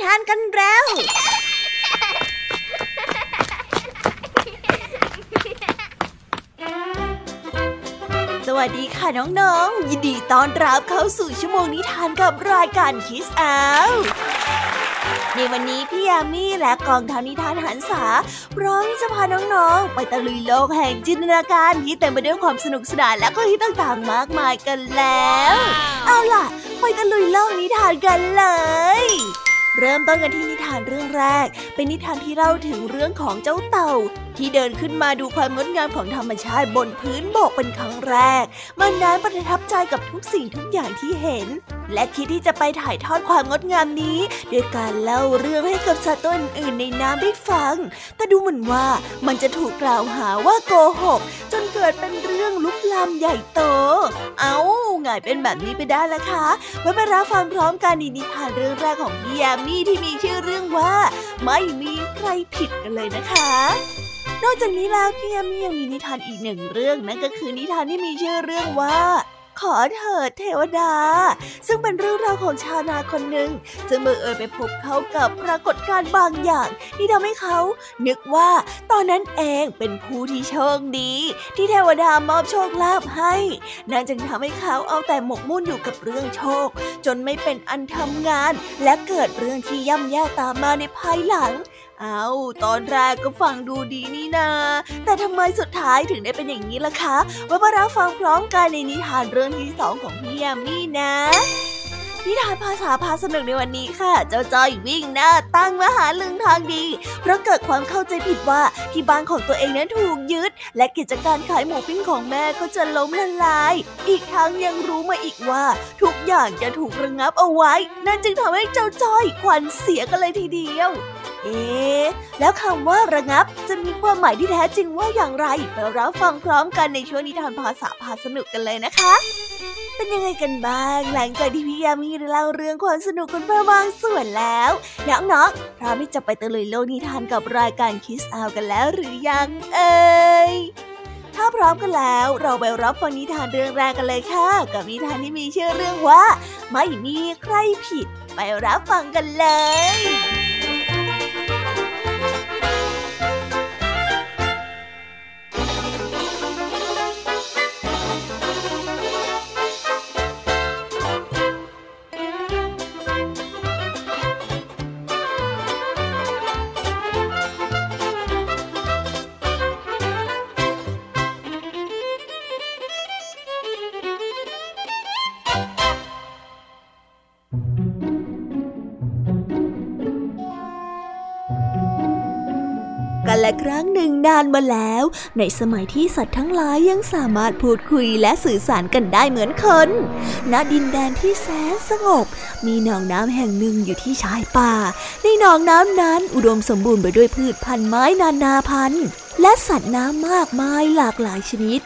ทานกันแล้วสวัสดีค่ะน้องๆยินดีต้อนรับเข้าสู่ชั่วโมงนิทานกับรายการ Kids Hour ในวันนี้พี่ยามีและกองทัพนิทานหันษาพร้อมที่จะพาน้องๆไปตะลุยโลกแห่งจินตนาการที่เต็มไปด้วยความสนุกสนานและก็ฮิตต่างๆมากมายกันแล้วเอาล่ะไปตะลุยโลกนิทานกันเลยเริ่มต้นกันที่นิทานเรื่องแรกเป็นนิทานที่เล่าถึงเรื่องของเจ้าเต่าที่เดินขึ้นมาดูความงดงามของธรรมชาติบนพื้นโบกเป็นครั้งแรกมันนั้นประทับใจกับทุกสิ่งทุกอย่างที่เห็นและคิดที่จะไปถ่ายทอดความงดงามนี้โดยการเล่าเรื่องให้กับสัตว์ตัวอื่นในน้ำได้ฟังแต่ดูเหมือนว่ามันจะถูกกล่าวหาว่าโกหกจนเกิดเป็นเรื่องลุกลามใหญ่โตง่ายเป็นแบบนี้ไปได้ละคะไว้ไปรับฟังพร้อมกันในนิทานเรื่องแรกของพี่ยามีที่มีชื่อเรื่องว่าไม่มีใครผิดกันเลยนะคะนอกจากนี้แล้วพี่ยามียังมีนิทานอีกหนึ่งเรื่องนั่นก็คือนิทานที่มีชื่อเรื่องว่าขอเถิดเทวดาซึ่งเป็นเรื่องราวของชาวนาคนหนึ่งซึ่งบังเอิญไปพบเขากับปรากฏการณ์บางอย่างที่ทำให้เขานึกว่าตอนนั้นเองเป็นผู้ที่โชคดีที่เทวดามอบโชคลาภให้นั่นจึงทำให้เขาเอาแต่หมกมุ่นอยู่กับเรื่องโชคจนไม่เป็นอันทำงานและเกิดเรื่องที่ย่ำแย่ตามมาในภายหลังตอนแรกก็ฟังดูดีนี่นาแต่ทำไมสุดท้ายถึงได้เป็นอย่างนี้ล่ะคะไว้มารับฟังพร้อมกันในนิทานเรื่องที่สองของพี่ยามีนะนิทานภาษาพาสนุกในวันนี้ค่ะเจ้าจ้อยวิ่งหน้าตั้งมาหาลุงทางดีเพราะเกิดความเข้าใจผิดว่าที่บ้านของตัวเองนั้นถูกยึดและกิจการขายหมูปิ้งของแม่ก็จะล้มละลายอีกทั้งยังรู้มาอีกว่าทุกอย่างจะถูกระงับเอาไว้นั่นจึงทำให้เจ้าจ้อยขวัญเสียกันเลยทีเดียวแล้วคำว่าระงับจะมีความหมายที่แท้จริงว่าอย่างไรไปรับฟังพร้อมกันในช่วงนิทานภาษาพาสนุกกันเลยนะคะเป็นยังไงกันบ้างหลังจากที่พี่ยามีเล่าเรื่องความสนุกกันไปบางส่วนแล้วน้องๆพร้อมที่จะไปตะลุยโลกนิทานกับรายการ Kids Hour กันแล้วหรือยังถ้าพร้อมกันแล้วเราไปรับฟังนิทานเรื่องแรกกันเลยค่ะกับนิทานที่มีชื่อเรื่องว่าไม่มีใครผิดไปรับฟังกันเลยและครั้งหนึ่งนานมาแล้วในสมัยที่สัตว์ทั้งหลายยังสามารถพูดคุยและสื่อสารกันได้เหมือนคนณดินแดนที่แสนสงบมีหนองน้ำแห่งหนึ่งอยู่ที่ชายป่าในหนองน้ำนั้นอุดมสมบูรณ์ไปด้วยพืชพันธุ์ไม้นานาพันธุ์และสัตว์น้ำมากมายหลากหลายชนิด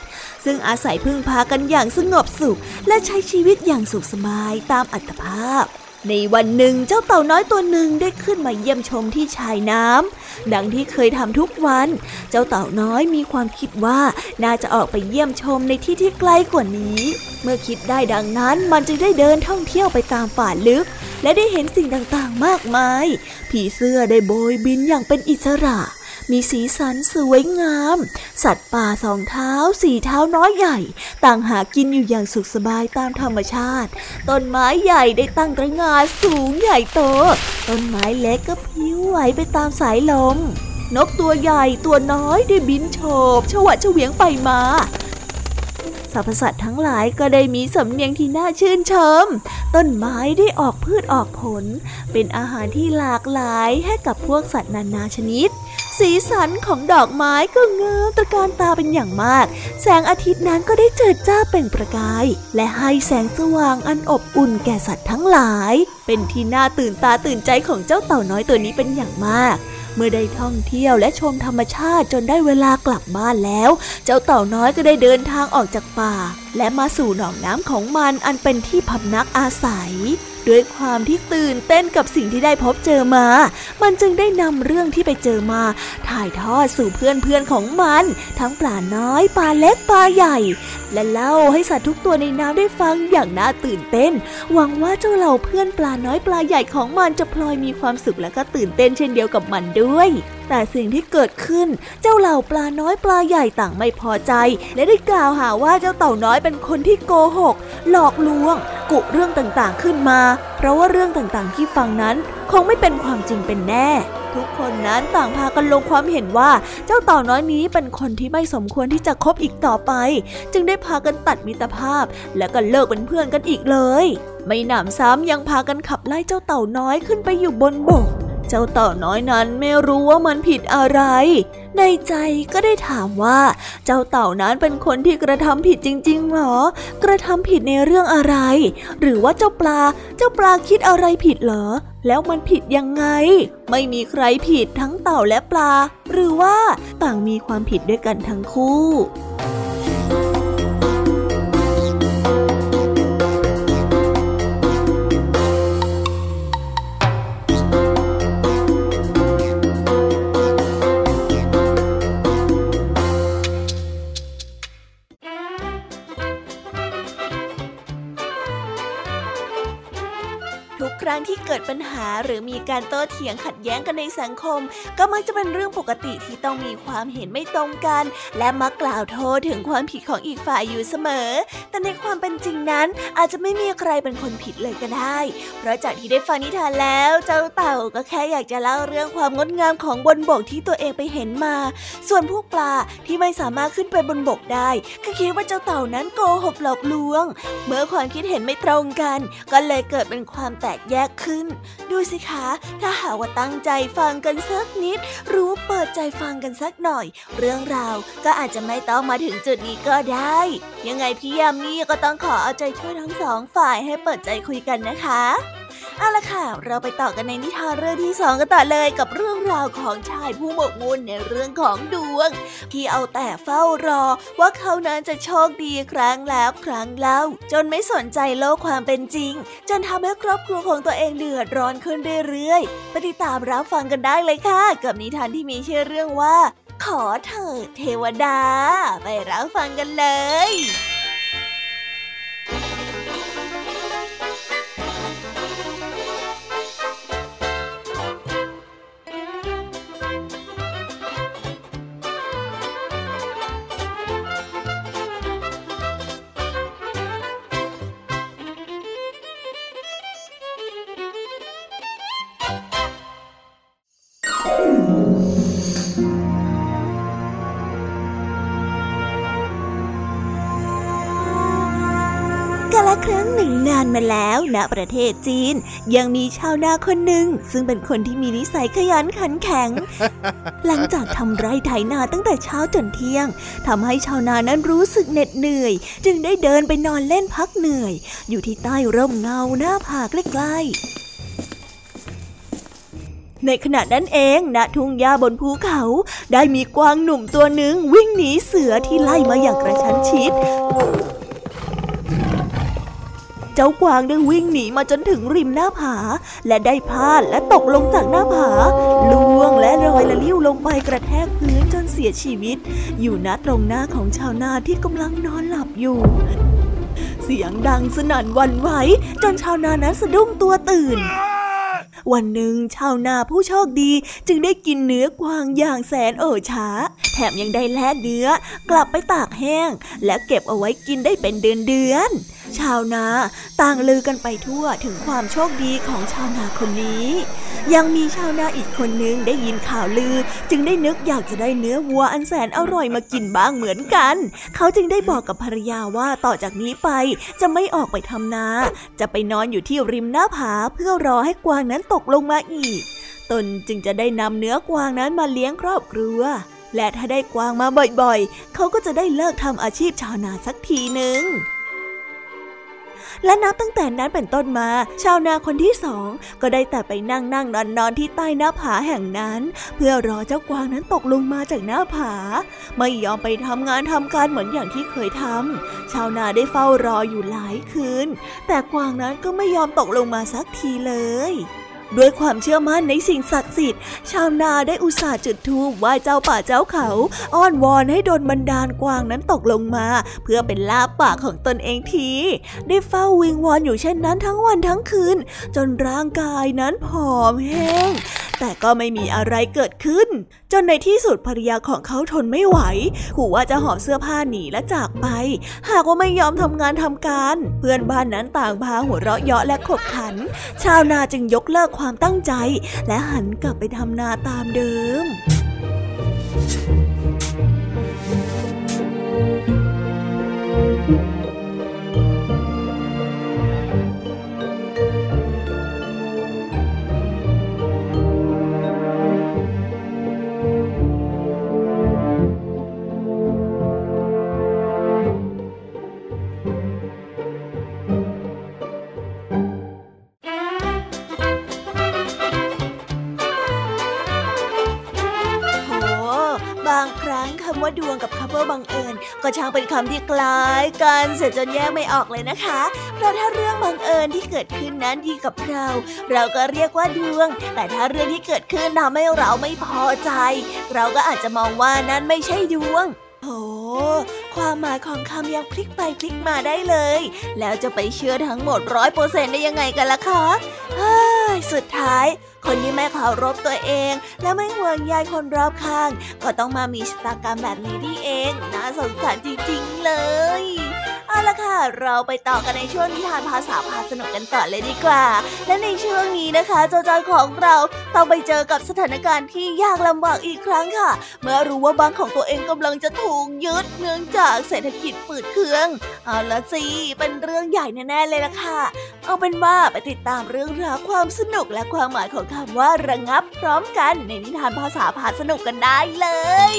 ซึ่งอาศัยพึ่งพากันอย่างสงบสุขและใช้ชีวิตอย่างสุขสบายตามอัตภาพในวันหนึ่งเจ้าเต่าน้อยตัวหนึ่งได้ขึ้นมาเยี่ยมชมที่ชายน้ำดังที่เคยทำทุกวันเจ้าเต่าน้อยมีความคิดว่าน่าจะออกไปเยี่ยมชมในที่ที่ไกลกว่านี้เมื่อคิดได้ดังนั้นมันจึงได้เดินท่องเที่ยวไปตามป่าลึกและได้เห็นสิ่งต่างๆมากมายผีเสื้อได้โบยบินอย่างเป็นอิสระมีสีสันสวยงามสัตว์ป่าสองเท้าสี่เท้าน้อยใหญ่ต่างหากินอยู่อย่างสุขสบายตามธรรมชาติต้นไม้ใหญ่ได้ตั้งตระหง่านสูงใหญ่โตต้นไม้เล็กก็พลิ้วไหวไปตามสายลมนกตัวใหญ่ตัวน้อยได้บินโฉบฉวัดเฉวียงไปมาสรรพสัตว์ทั้งหลายก็ได้มีสำเนียงที่น่าชื่นชมต้นไม้ได้ออกพืชออกผลเป็นอาหารที่หลากหลายให้กับพวกสัตว์นานาชนิดสีสันของดอกไม้ก็งามตระการตาเป็นอย่างมากแสงอาทิตย์นั้นก็ได้เจิดจ้าเปล่งประกายและให้แสงสว่างอันอบอุ่นแก่สัตว์ทั้งหลายเป็นที่น่าตื่นตาตื่นใจของเจ้าเต่าน้อยตัวนี้เป็นอย่างมากเมื่อได้ท่องเที่ยวและชมธรรมชาติจนได้เวลากลับบ้านแล้วเจ้าเต่าน้อยก็ได้เดินทางออกจากป่าและมาสู่หนองน้ำของมันอันเป็นที่พำนักอาศัย ด้วยความที่ตื่นเต้นกับสิ่งที่ได้พบเจอมามันจึงได้นำเรื่องที่ไปเจอมาถ่ายทอดสู่เพื่อนๆของมันทั้งปลาน้อยปลาเล็กปลาใหญ่และเล่าให้สัตว์ทุกตัวในน้ำได้ฟังอย่างน่าตื่นเต้นหวังว่าเจ้าเหล่าเพื่อนปลาน้อยปลาใหญ่ของมันจะพลอยมีความสุขและก็ตื่นเต้นเช่นเดียวกับมันด้วยแต่สิ่งที่เกิดขึ้นเจ้าเหล่าปลาน้อยปลาใหญ่ต่างไม่พอใจและได้กล่าวหาว่าเจ้าเต่าน้อยเป็นคนที่โกหกหลอกลวงกุเรื่องต่างๆขึ้นมาเพราะว่าเรื่องต่างๆที่ฟังนั้นคงไม่เป็นความจริงเป็นแน่ทุกคนนั้นต่างพากันลงความเห็นว่าเจ้าเต่าน้อยนี้เป็นคนที่ไม่สมควรที่จะคบอีกต่อไปจึงได้พากันตัดมิตรภาพและก็เลิกเป็นเพื่อนกันอีกเลยไม่หนำซ้ำยังพากันขับไล่เจ้าเต่าน้อยขึ้นไปอยู่บนบกเจ้าเต่าน้อยนั้นไม่รู้ว่ามันผิดอะไรในใจก็ได้ถามว่าเจ้าเต่านั้นเป็นคนที่กระทำผิดจริงๆหรอกระทำผิดในเรื่องอะไรหรือว่าเจ้าปลาคิดอะไรผิดเหรอแล้วมันผิดยังไงไม่มีใครผิดทั้งเต่าและปลาหรือว่าต่างมีความผิดด้วยกันทั้งคู่ที่เกิดปัญหาหรือมีการโต้เถียงขัดแย้งกันในสังคมก็มักจะเป็นเรื่องปกติที่ต้องมีความเห็นไม่ตรงกันและมักกล่าวโทษถึงความผิดของอีกฝ่ายอยู่เสมอแต่ในความเป็นจริงนั้นอาจจะไม่มีใครเป็นคนผิดเลยก็ได้เพราะจากที่ได้ฟังนิทานแล้วเจ้าเต่าก็แค่อยากจะเล่าเรื่องความงดงามของบนบกที่ตัวเองไปเห็นมาส่วนพวกปลาที่ไม่สามารถขึ้นไปบนบกได้ก็คิดว่าเจ้าเต่านั้นโกหกหลอกลวงเมื่อความคิดเห็นไม่ตรงกันก็เลยเกิดเป็นความแตกแยกขึ้นดูสิคะถ้าหากว่าตั้งใจฟังกันสักนิดหรือเปิดใจฟังกันสักหน่อยเรื่องราวก็อาจจะไม่ต้องมาถึงจุดนี้ก็ได้ยังไงพี่ยามีก็ต้องขอเอาใจช่วยทั้งสองฝ่ายให้เปิดใจคุยกันนะคะเอาล่ะค่ะเราไปต่อกันในนิทานเรื่องที่2กันต่อเลยกับเรื่องราวของชายผู้หมกมุ่นในเรื่องของดวงที่เอาแต่เฝ้ารอว่าเขานั้นจะโชคดีครั้งแล้วครั้งเล่าจนไม่สนใจโลกความเป็นจริงจนทำให้ครอบครัวของตัวเองเดือดร้อนขึ้นเรื่อยๆไปติดตามรับฟังกันได้เลยค่ะกับนิทานที่มีชื่อเรื่องว่าขอเถิดเทวดาไปรับฟังกันเลยมาแล้วณประเทศจีนยังมีชาวนาคนหนึ่งซึ่งเป็นคนที่มีนิสัยขยันขันแข็ง หลังจากทำไร่ไถนาตั้งแต่เช้าจนเที่ยงทำให้ชาวนานั้นรู้สึกเหน็ดเหนื่อยจึงได้เดินไปนอนเล่นพักเหนื่อยอยู่ที่ใต้ร่มเงาหน้าผาใกล้ๆในขณะนั้นเองณทุ่งหญ้าบนภูเขาได้มีกวางหนุ่มตัวหนึ่งวิ่งหนีเสือที่ไล่มาอย่างกระชั้นชิดเจ้ากวางได้วิ่งหนีมาจนถึงริมหน้าผาและได้พลาดและตกลงจากหน้าผาล่วงและลอยละลิ้วลงไปกระแทกพื้นจนเสียชีวิตอยู่ณตรงหน้าของชาวนาที่กำลังนอนหลับอยู่เสียงดังสนั่นหวั่นไหวจนชาวนานั้นสะดุ้งตัวตื่นวันหนึ่งชาวนาผู้โชคดีจึงได้กินเนื้อกวางอย่างแสนโอชาแถมยังได้แล่เนื้อกลับไปตากแห้งและเก็บเอาไว้กินได้เป็นเดือนๆชาวนาต่างลือกันไปทั่วถึงความโชคดีของชาวนาคนนี้ยังมีชาวนาอีกคนนึงได้ยินข่าวลือจึงได้นึกอยากจะได้เนื้อวัวอันแสนอร่อยมากินบ้างเหมือนกันเขาจึงได้บอกกับภรรยาว่าต่อจากนี้ไปจะไม่ออกไปทำนาจะไปนอนอยู่ที่ริมหน้าผาเพื่อรอให้กวางนั้นตกลงมาอีกตนจึงจะได้นำเนื้อกวางนั้นมาเลี้ยงครอบครัวและถ้าได้กวางมาบ่อยๆเขาก็จะได้เลิกทำอาชีพชาวนาสักทีนึง และนับตั้งแต่นั้นเป็นต้นมาชาวนาคนที่สองก็ได้แต่ไปนั่งนอนๆที่ใต้หน้าผาแห่งนั้นเพื่อรอเจ้ากวางนั้นตกลงมาจากหน้าผาไม่ยอมไปทำงานทำการเหมือนอย่างที่เคยทำชาวนาได้เฝ้ารออยู่หลายคืนแต่กวางนั้นก็ไม่ยอมตกลงมาสักทีเลยด้วยความเชื่อมั่นในสิ่งศักดิ์สิทธิ์ชาวนาได้อุตส่าห์จุดธูปไหว้เจ้าป่าเจ้าเขาอ้อนวอนให้โดนบันดาลกวางนั้นตกลงมาเพื่อเป็นลาภปากของตนเองทีได้เฝ้าวิงวอนอยู่เช่นนั้นทั้งวันทั้งคืนจนร่างกายนั้นผอมแห้งแต่ก็ไม่มีอะไรเกิดขึ้นจนในที่สุดภรรยาของเขาทนไม่ไหวขู่ว่าจะหอบเสื้อผ้าหนีและจากไปหากว่าไม่ยอมทำงานทำการเพื่อนบ้านนั้นต่างพาหัวเราะเยาะและขบขันชาวนาจึงยกเลิกความตั้งใจและหันกลับไปทำนาตามเดิมว่าดวงกับคำว่าบังเอิญก็ช่างเป็นคำที่คล้ายกันเสียจนแยกไม่ออกเลยนะคะเพราะถ้าเรื่องบังเอิญที่เกิดขึ้นนั้นดีกับเราก็เรียกว่าดวงแต่ถ้าเรื่องที่เกิดขึ้นทำให้เราไม่พอใจเราก็อาจจะมองว่านั้นไม่ใช่ดวงโอ้ความหมายของคำยังพลิกไปพลิกมาได้เลยแล้วจะไปเชื่อทั้งหมด 100% ได้ยังไงกันล่ะคะสุดท้ายคนที่ไม่เคารพตัวเองและไม่ห่วงใยคนรอบข้างก็ต้องมามีชะตากรรมแบบนี้นี่เองน่าสงสารจริงๆเลยเอาล่ะค่ะเราไปต่อกันในช่วงนิทานภาษาพาสนุกกันต่อเลยดีกว่าและในช่วงนี้นะคะเจ้าจอยของเราต้องไปเจอกับสถานการณ์ที่ยากลำบากอีกครั้งค่ะเมื่อรู้ว่าบ้านของตัวเองกำลังจะถูกยึดเนื่องจากเศรษฐกิจฝืดเคืองเอาล่ะสิเป็นเรื่องใหญ่แน่ๆเลยล่ะค่ะเอาเป็นว่าไปติดตามเรื่องราวความสนุกและความหมายของคำว่าระงับพร้อมกันในนิทานภาษาพาสนุกกันได้เลย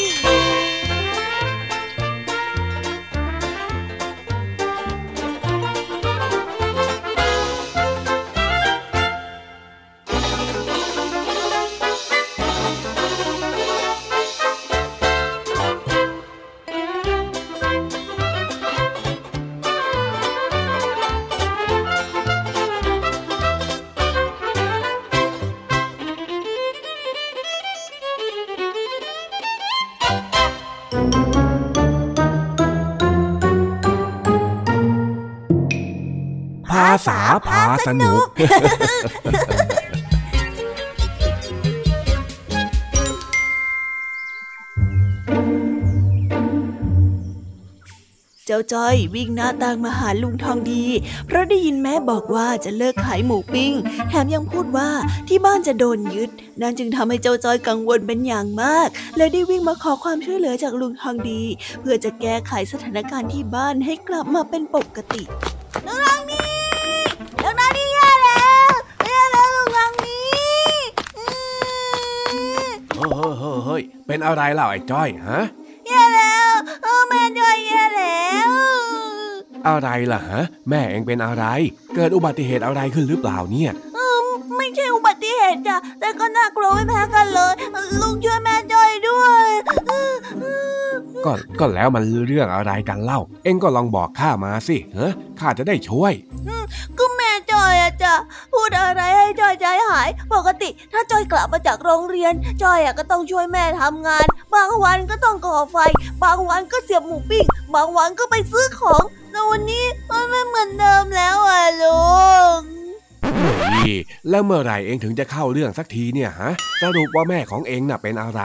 ภาษาพาสนุกเจ้าจ้อยวิ่งหน้าต่างมาหาลุงทองดีเพราะได้ยินแม่บอกว่าจะเลิกขายหมูปิ้งแถมยังพูดว่าที่บ้านจะโดนยึดนั่นจึงทำให้เจ้าจ้อยกังวลเป็นอย่างมากเลยได้วิ่งมาขอความช่วยเหลือจากลุงทองดีเพื่อจะแก้ไขสถานการณ์ที่บ้านให้กลับมาเป็นปกติลุงทองดีลุงทองดีแย่แล้วแย่แล้วลุงทองดีเฮ้ยเป็นอะไรเล่าไอ้จ้อยฮะแย่แล้วแม่จ้อยแย่แล้วอะไรล่ะฮะแม่เองเป็นอะไรเกิดอุบัติเหตุอะไรขึ้นหรือเปล่าเนี่ยไม่ใช่อุบัติเหตุจ้ะแต่ก็น่ากลัวไม่แพ้กันเลยลุงช่วยแม่จ้อยด้วยก็แล้วมันเรื่องอะไรกันเล่าเอ็งก็ลองบอกข้ามาสิเฮ้ยข้าจะได้ช่วยก็แม่จอยอะจ้ะพูดอะไรให้จอยใจหายปกติถ้าจอยกลับมาจากโรงเรียนจอยอะก็ต้องช่วยแม่ทำงานบางวันก็ต้องก่อไฟบางวันก็เสียบหมูปิ้งบางวันก็ไปซื้อของแต่วันนี้มันไม่เหมือนเดิมแล้วอะลุงแล้วเมื่อไหร่เอ็งถึงจะเข้าเรื่องสักทีเนี่ยฮะสรุปว่าแม่ของเอ็งน่ะเป็นอะไร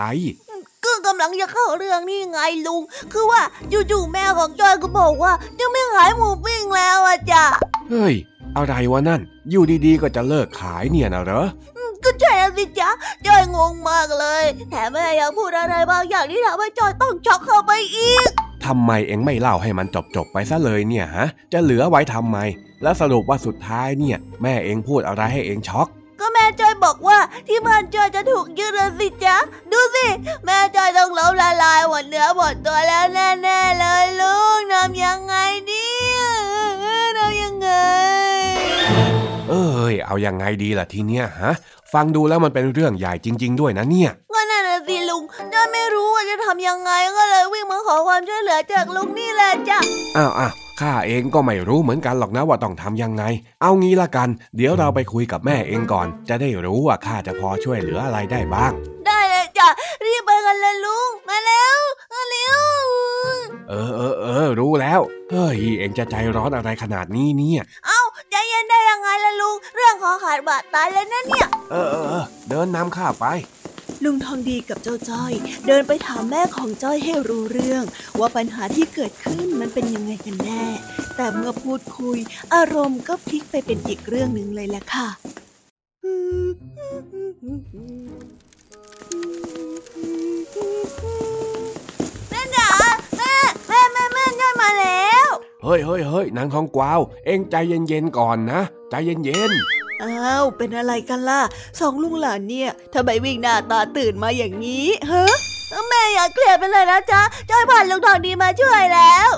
กำลังจะเข้าเรื่องนี่ไงลุงคือว่าจู่ๆแม่ของจอยก็บอกว่าจะไม่ขายหมูปิ้งแล้วอะจ้ะเฮ้ยอะไรวะนั่นอยู่ดีๆก็จะเลิกขายเนี่ยนะเหรอก็ใช่สิจ๊ะจอยงงมากเลยแถมแม่ยังพูดอะไรบางอย่างที่ทำให้จอยต้องช็อกเข้าไปอีกทำไมเอ็งไม่เล่าให้มันจบไปซะเลยเนี่ยฮะจะเหลือไว้ทำไมแล้วสรุปว่าสุดท้ายเนี่ยแม่เอ็งพูดอะไรให้เอ็งช็อกก็แม่จอยบอกว่าที่บ้านจอยจะถูกยึดเลยสิจ๊ะดูสิแม่จอยต้องล้มละลายหมดเนื้อหมดตัวแล้วแน่ๆเลยลูกทำยังไงเนี่ยทำยังไง เอายังไงดีล่ะทีเนี้ยฮะฟังดูแล้วมันเป็นเรื่องใหญ่จริงๆด้วยนะเนี่ยก็นั่นน่ะสิลุงได้ไม่รู้ว่าจะทำยังไงก็เลยวิ่งมาขอความช่วยเหลือจากลุงนี่แหละจ้ะอ้าวข้าเองก็ไม่รู้เหมือนกันหรอกนะว่าต้องทำยังไงเอางี้ละกันเดี๋ยวเราไปคุยกับแม่เองก่อนจะได้รู้ว่าข้าจะพอช่วยเหลืออะไรได้บ้างได้เลยจ้ะรีบไปกันเลยลุงมาแล้วเร็วรู้แล้วเฮ้ยเองจะใจร้อนอะไรขนาดนี้เนี่ยเอาใจเย็นได้ยังไงล่ะลุงเรื่องคอขาดบาดตายแล้วนะเนี่ยเดินนำข้าไปลุงทองดีกับเจ้าจ้อยเดินไปถามแม่ของจ้อยให้รู้เรื่องว่าปัญหาที่เกิดขึ้นมันเป็นยังไงกันแน่แต่เมื่อพูดคุยอารมณ์ก็พลิกไปเป็นอีกเรื่องหนึ่งเลยล่ะค่ะแม่จ๋าแม่จ้อยมาแล้วเฮ้ยนางทองกวาวเอ็งใจเย็นๆก่อนนะใจเย็นๆอ้าวเป็นอะไรกันล่ะสองลุงหลานเนี่ยทำไมวิ่งหน้าตาตื่นมาอย่างนี้ฮะแม่อย่าเกลียดไปเลยนะจ๊ะจ้อยผ่านลุงทองดีมาช่วยแล้ว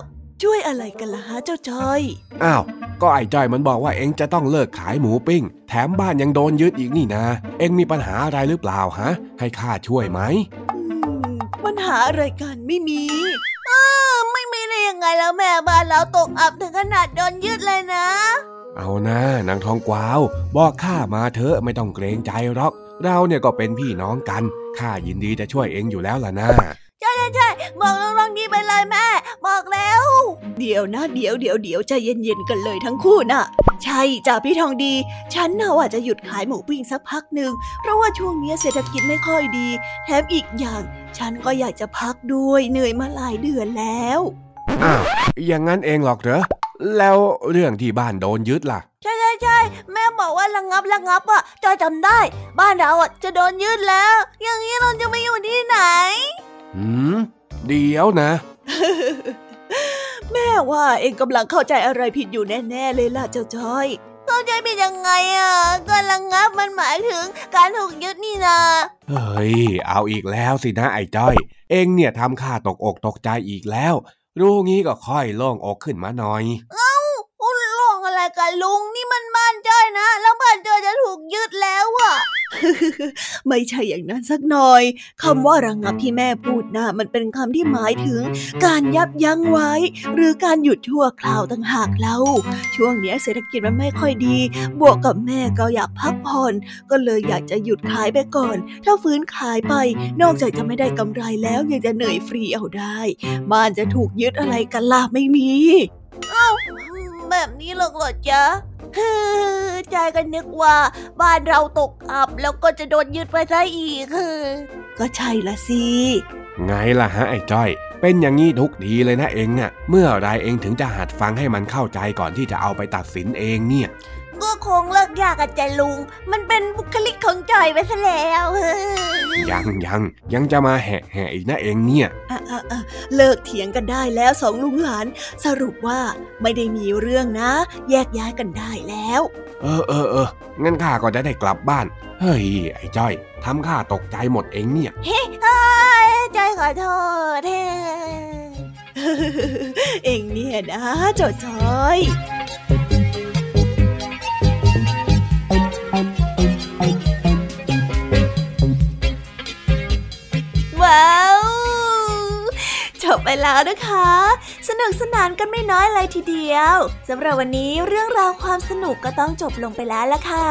ช่วยอะไรกันล่ะฮะเจ้าจ้อยอ้าวก็ไอ้จ้อยมันบอกว่าเอ็งจะต้องเลิกขายหมูปิ้งแถมบ้านยังโดนยึดอีกนี่นะเอ็งมีปัญหาอะไรหรือเปล่าฮะให้ข้าช่วยไหมปัญหาอะไรกันไม่มีไม่มีได้ยังไงแล้วแม่บ้านเราตกอับถึงขนาดโดนยึดเลยนะเอานะนางทองกวาวบอกข้ามาเถอะไม่ต้องเกรงใจหรอกเราเนี่ยก็เป็นพี่น้องกันข้ายินดีจะช่วยเองอยู่แล้วล่ะนะใช่บอกลองๆดีไปเลยแม่บอกแล้วเดี๋ยวนะเดี๋ยวใจเย็นๆกันเลยทั้งคู่น่ะใช่จ้ะพี่ทองดีฉันน่ะว่าจะหยุดขายหมูปิ้งสักพักหนึ่งเพราะว่าช่วงนี้เศรษฐกิจไม่ค่อยดีแถมอีกอย่างฉันก็อยากจะพักด้วยเหนื่อยมาหลายเดือนแล้วอ้าวอย่างนั้นเองหรอกเหรอแล้วเรื่องที่บ้านโดนยึดล่ะใช่แม่บอกว่าระงับอ่ะจอยจำได้บ้านเราอ่ะจะโดนยึดแล้วอย่างนี้เราจะไปอยู่ที่ไหนเดี๋ยวนะ แม่ว่าเองกำลังเข้าใจอะไรผิดอยู่แน่ๆเลยล่ะเจ้าจอยเข้าใจผิดยังไงอ่ะก็ระงับมันหมายถึงการถูกยึดนี่นะเฮ้ยเอาอีกแล้วสินะไอ้จอยเองเนี่ยทำข้าตกอกตกใจอีกแล้วรู้งี้ก็ค่อยโล่งอกขึ้นมาหน่อยเอ้าโล่งอะไรกันลุงนี่มันบ้านจ้อยนะแล้วบ้านจ้อยจะถูกยึดแล้วอ่ะ ไม่ใช่อย่างนั้นสักหน่อยคำว่าระงับที่แม่พูดนะมันเป็นคำที่หมายถึงการยับยั้งไว้หรือการหยุดชั่วคราวต่างหากเราช่วงนี้เศรษฐกิจมันไม่ค่อยดีบวกกับแม่ก็อยากพักผ่อนก็เลยอยากจะหยุดขายไปก่อนถ้าฟื้นขายไปนอกจากจะไม่ได้กำไรแล้วยังจะเหนื่อยฟรีเอาได้บ้านจะถูกยึดอะไรกันล่ะไม่มีอ้าวแบบนี้หรอกเหรอจ๊ะใจกันนึกว่าบ้านเราตกอับแล้วก็จะโดนยึดไปซะอีกก็ใช่ละสิไงล่ะฮะไอ้จ้อยเป็นอย่างนี้ทุกทีเลยนะเองน่ะเมื่อไรเองถึงจะหัดฟังให้มันเข้าใจก่อนที่จะเอาไปตัดสินเองเนี่ยก็คงเลิกยากกับใจลุงมันเป็นบุคลิกของจอยไปซะแล้วยังจะมาแห่อีกนะเองเนี่ยเลิกเถียงกันได้แล้วสองลุงหลานสรุปว่าไม่ได้มีเรื่องนะแยกย้ายกันได้แล้วงั้นข้าก็จะได้กลับบ้านเฮ้ยไอ้จ้อยทำข้าตกใจหมดเองเนี่ยเฮ้ยจ้อยขอโทษเองเนี่ยนะจอยว้าวจบไปแล้วนะคะสนุกสนานกันไม่น้อยเลยทีเดียวสำหรับวันนี้เรื่องราวความสนุกก็ต้องจบลงไปแล้วล่ะค่ะ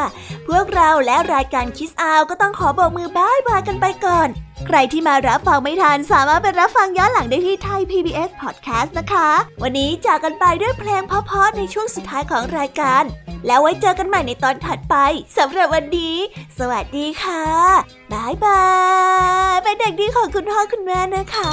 พวกเราและรายการ Kids Hour ก็ต้องขอโบกมือบายบายกันไปก่อนใครที่มารับฟังไม่ทันสามารถไปรับฟังย้อนหลังได้ที่ Thai PBS Podcast นะคะวันนี้จากกันไปด้วยเพลงเพราะๆในช่วงสุดท้ายของรายการแล้วไว้เจอกันใหม่ในตอนถัดไปสำหรับวันนี้สวัสดีค่ะบ๊ายบายเป็นเด็กดีของคุณพ่อคุณแม่นะคะ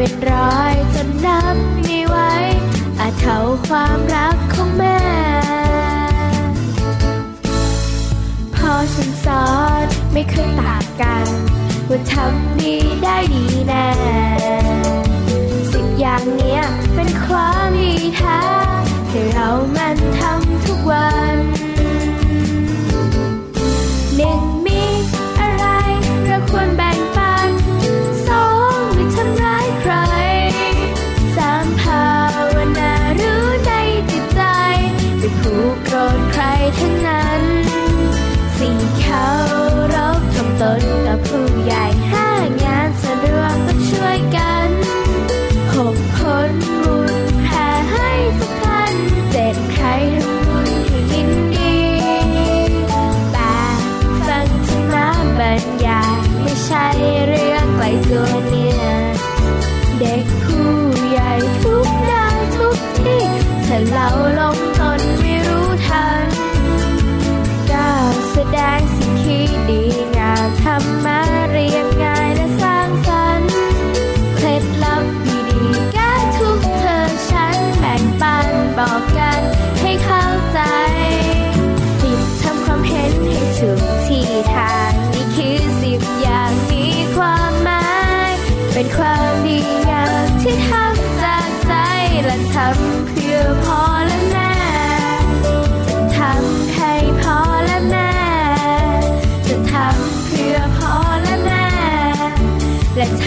เป็นรอยจนนับไม่ไหวอาจเท่าความรักของแม่พ่อฉันสอนไม่เคยต่างกันว่าทำดีได้ดีแน่สิ่งอย่างเนี้ยเป็นความดีแท้ที่เรามันทำทุกวันหนึ่งมีอะไรเราควรแบ่งปันสองไม่ทำร้ายใครสามภาวนารู้ในจิตใจไม่ผูกโกรธใครทั้งนั้นสี่เขาเราทำตนกับผู้ใหญ่ห้างานสะดวกต้องช่วยกันหกคนบุญแผ่ให้ทุกท่านเจ็ดใครทำบุญให้ยินดีแปดฟังธรรมะบรรยายไม่ใช่เรื่องไกลตัวเนี่ยเด็กผู้ใหญ่ทุกด้านทุกที่ถ้าเราลงตนไม่รู้ทันแสดงสิ่งที่ดีงามทำมาเรียบง่ายและสร้างสรรค์เคล็ดลับดีๆแก้ทุกเธอฉันแบ่งปันบอกกันให้เข้าใจสิบทำความเห็นให้ถูกที่ทางนี่คือสิบอย่างมีความหมายเป็นความดีงามที่ทำจากใจและทำเพื่อพ่อและแม่ทำให้พ่อและแม่ทำเพื่อพ่อและแม่และท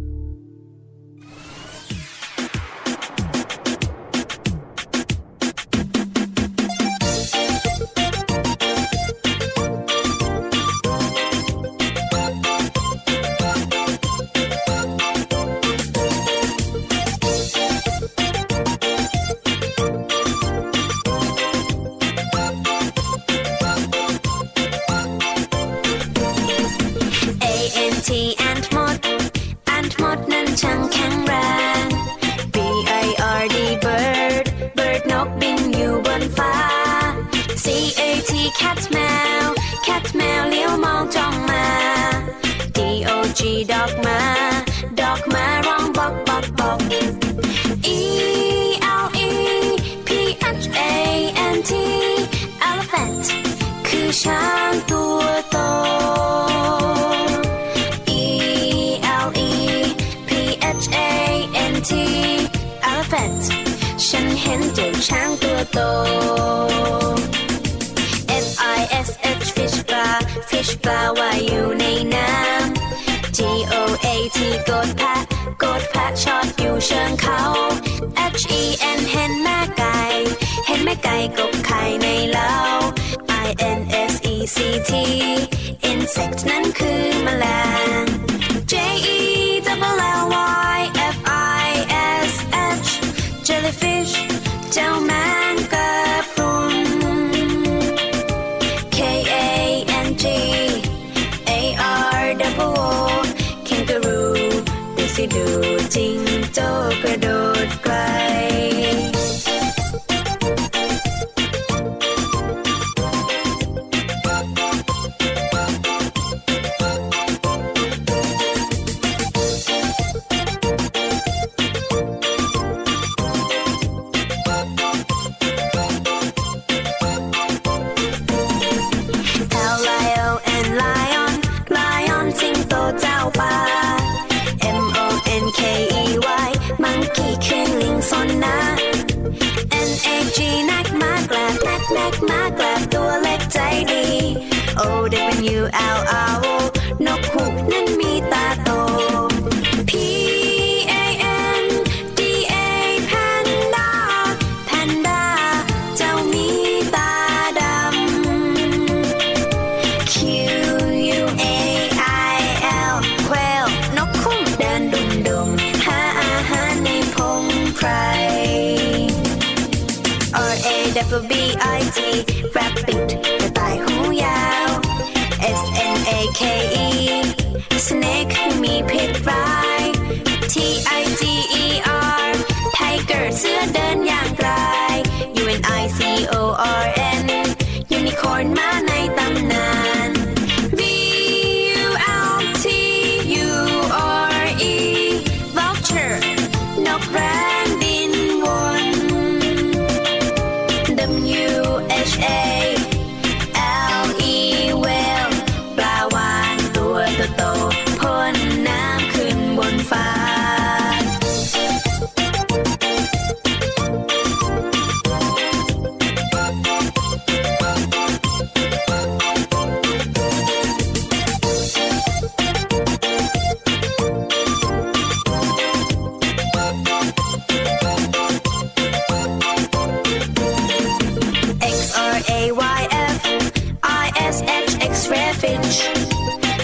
Fresh Red Fish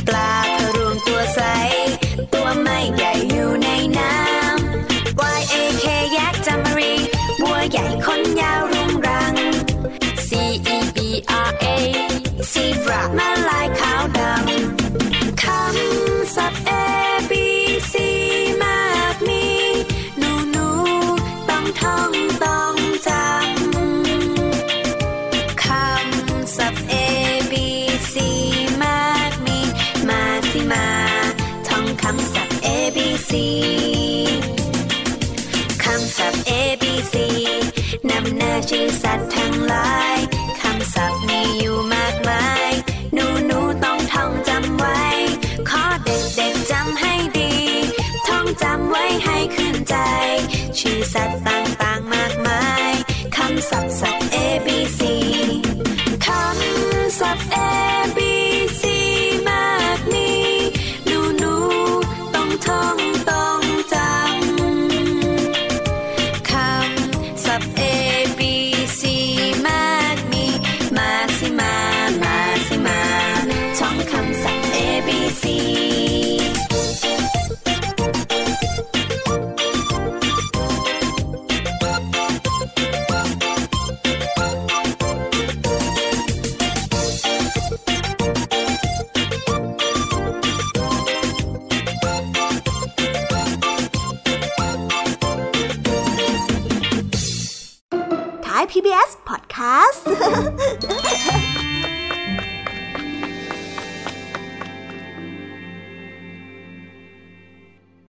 ปลาพะรวมตัวใสตัวไม่ใหญ่อยู่ในน้ำ YAK ยักษ์จามรีบัวใหญ่ขนยาวรุงรัง CEBRA ซีบราแมลลายขาวดำคำศัพท์ ABC มากมีหนูๆต้องท่องต้องจำคำศัพท์ ABC มากมีมาสิมาท่องคำศัพท์ ABC คำศัพท์ ABC นำหน้าชื่อสัตว์ทั้งหลายคำศัพท์มีอยู่มากมายหนูๆต้องท่องจำไว้ขอเด็กๆจำให้ดีท่องจำไว้ให้ขึ้นใจชื่อสัตว์ต่างๆมากมายคำศัพท์ ABC คำศัพท์ ABC มากมีหนูๆต้องท่องต้องจำคำศัพท์ ABC มากมีมาสิมามาสิมาท่องคำศัพท์ ABC PBS Podcast